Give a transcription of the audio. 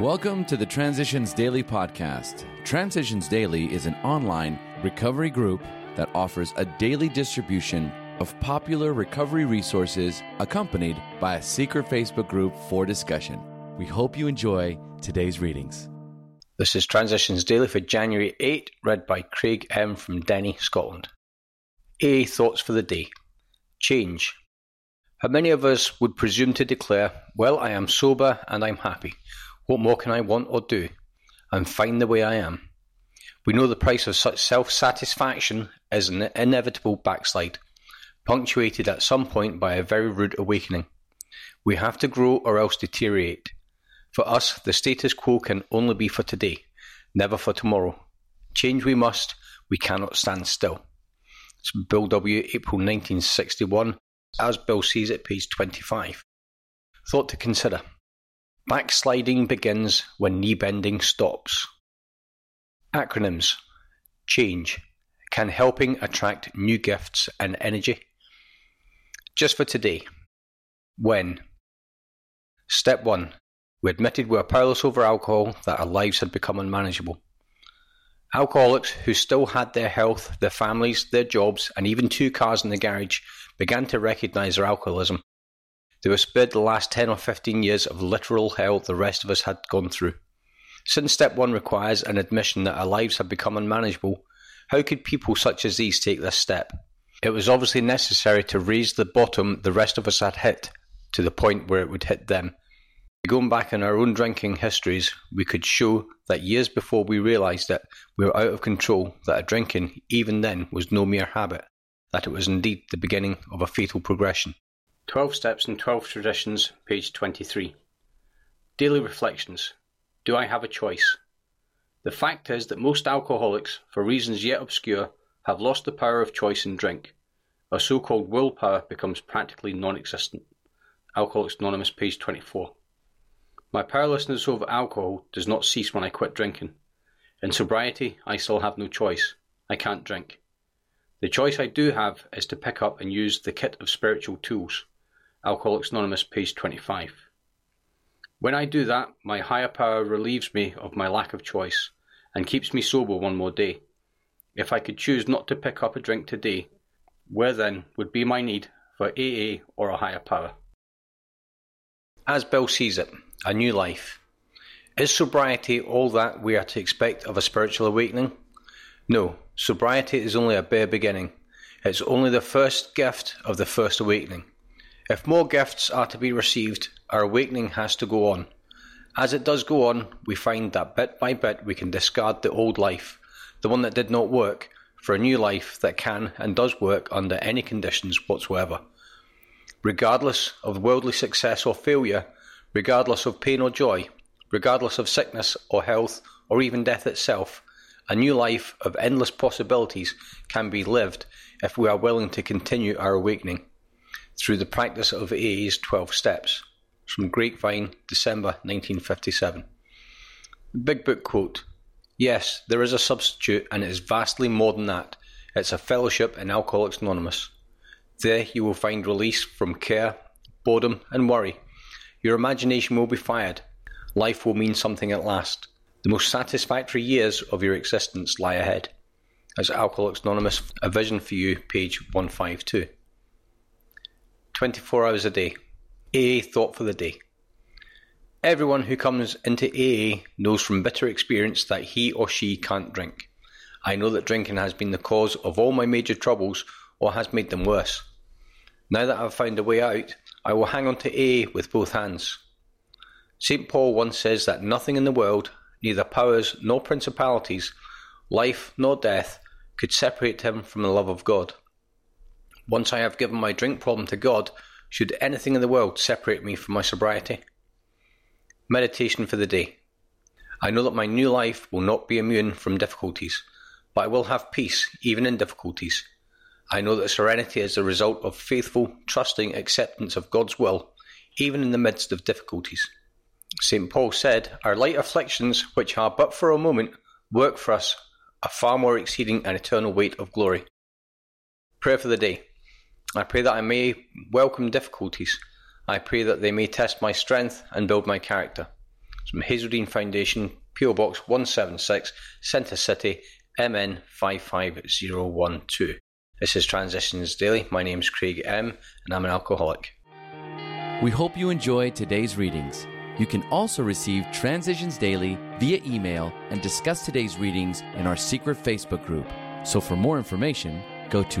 Welcome to the Transitions Daily podcast. Transitions Daily is an online recovery group that offers a daily distribution of popular recovery resources accompanied by a secret Facebook group for discussion. We hope you enjoy today's readings. This is Transitions Daily for January 8, read by Craig M. from Denny, Scotland. AA thoughts for the day. Change. How many of us would presume to declare, well, I am sober and I'm happy. What more can I want or do? I'm fine the way I am. We know the price of such self-satisfaction is an inevitable backslide, punctuated at some point by a very rude awakening. We have to grow or else deteriorate. For us, the status quo can only be for today, never for tomorrow. Change we must, we cannot stand still. It's Bill W, April 1961, as Bill sees it, page 25. Thought to consider. Backsliding begins when knee-bending stops. Acronyms. Change. Can helping attract new gifts and energy? Just for today. When? Step 1. We admitted we were powerless over alcohol, that our lives had become unmanageable. Alcoholics who still had their health, their families, their jobs, and even 2 cars in the garage began to recognize their alcoholism. They were spared the last 10 or 15 years of literal hell the rest of us had gone through. Since step 1 requires an admission that our lives had become unmanageable, how could people such as these take this step? It was obviously necessary to raise the bottom the rest of us had hit to the point where it would hit them. Going back in our own drinking histories, we could show that years before we realised that we were out of control, that our drinking, even then, was no mere habit, that it was indeed the beginning of a fatal progression. 12 Steps and 12 Traditions, page 23. Daily Reflections. Do I have a choice? The fact is that most alcoholics, for reasons yet obscure, have lost the power of choice in drink. Our so-called willpower becomes practically non-existent. Alcoholics Anonymous, page 24. My powerlessness over alcohol does not cease when I quit drinking. In sobriety, I still have no choice. I can't drink. The choice I do have is to pick up and use the kit of spiritual tools. Alcoholics Anonymous, page 25. When I do that, my higher power relieves me of my lack of choice and keeps me sober one more day. If I could choose not to pick up a drink today, where then would be my need for AA or a higher power? As Bill sees it, a new life. Is sobriety all that we are to expect of a spiritual awakening? No, sobriety is only a bare beginning. It's only the first gift of the first awakening. If more gifts are to be received, our awakening has to go on. As it does go on, we find that bit by bit we can discard the old life, the one that did not work, for a new life that can and does work under any conditions whatsoever. Regardless of worldly success or failure, regardless of pain or joy, regardless of sickness or health or even death itself, a new life of endless possibilities can be lived if we are willing to continue our awakening. Through the practice of AA's 12 Steps. From Grapevine, December 1957. Big Book quote. Yes, there is a substitute and it is vastly more than that. It's a fellowship in Alcoholics Anonymous. There you will find release from care, boredom and worry. Your imagination will be fired. Life will mean something at last. The most satisfactory years of your existence lie ahead. As Alcoholics Anonymous, A Vision for You, page 152. 24 hours a day. AA thought for the day. Everyone who comes into AA knows from bitter experience that he or she can't drink. I know that drinking has been the cause of all my major troubles or has made them worse. Now that I've found a way out, I will hang on to AA with both hands. St. Paul once says that nothing in the world, neither powers nor principalities, life nor death, could separate him from the love of God. Once I have given my drink problem to God, should anything in the world separate me from my sobriety? Meditation for the day. I know that my new life will not be immune from difficulties, but I will have peace even in difficulties. I know that serenity is the result of faithful, trusting acceptance of God's will, even in the midst of difficulties. St. Paul said, our light afflictions, which are but for a moment, work for us a far more exceeding and eternal weight of glory. Prayer for the day. I pray that I may welcome difficulties. I pray that they may test my strength and build my character. from Hazelden Foundation, PO Box 176, Center City, MN 55012. This is Transitions Daily. My name's Craig M, and I'm an alcoholic. We hope you enjoyed today's readings. You can also receive Transitions Daily via email and discuss today's readings in our secret Facebook group. So for more information, go to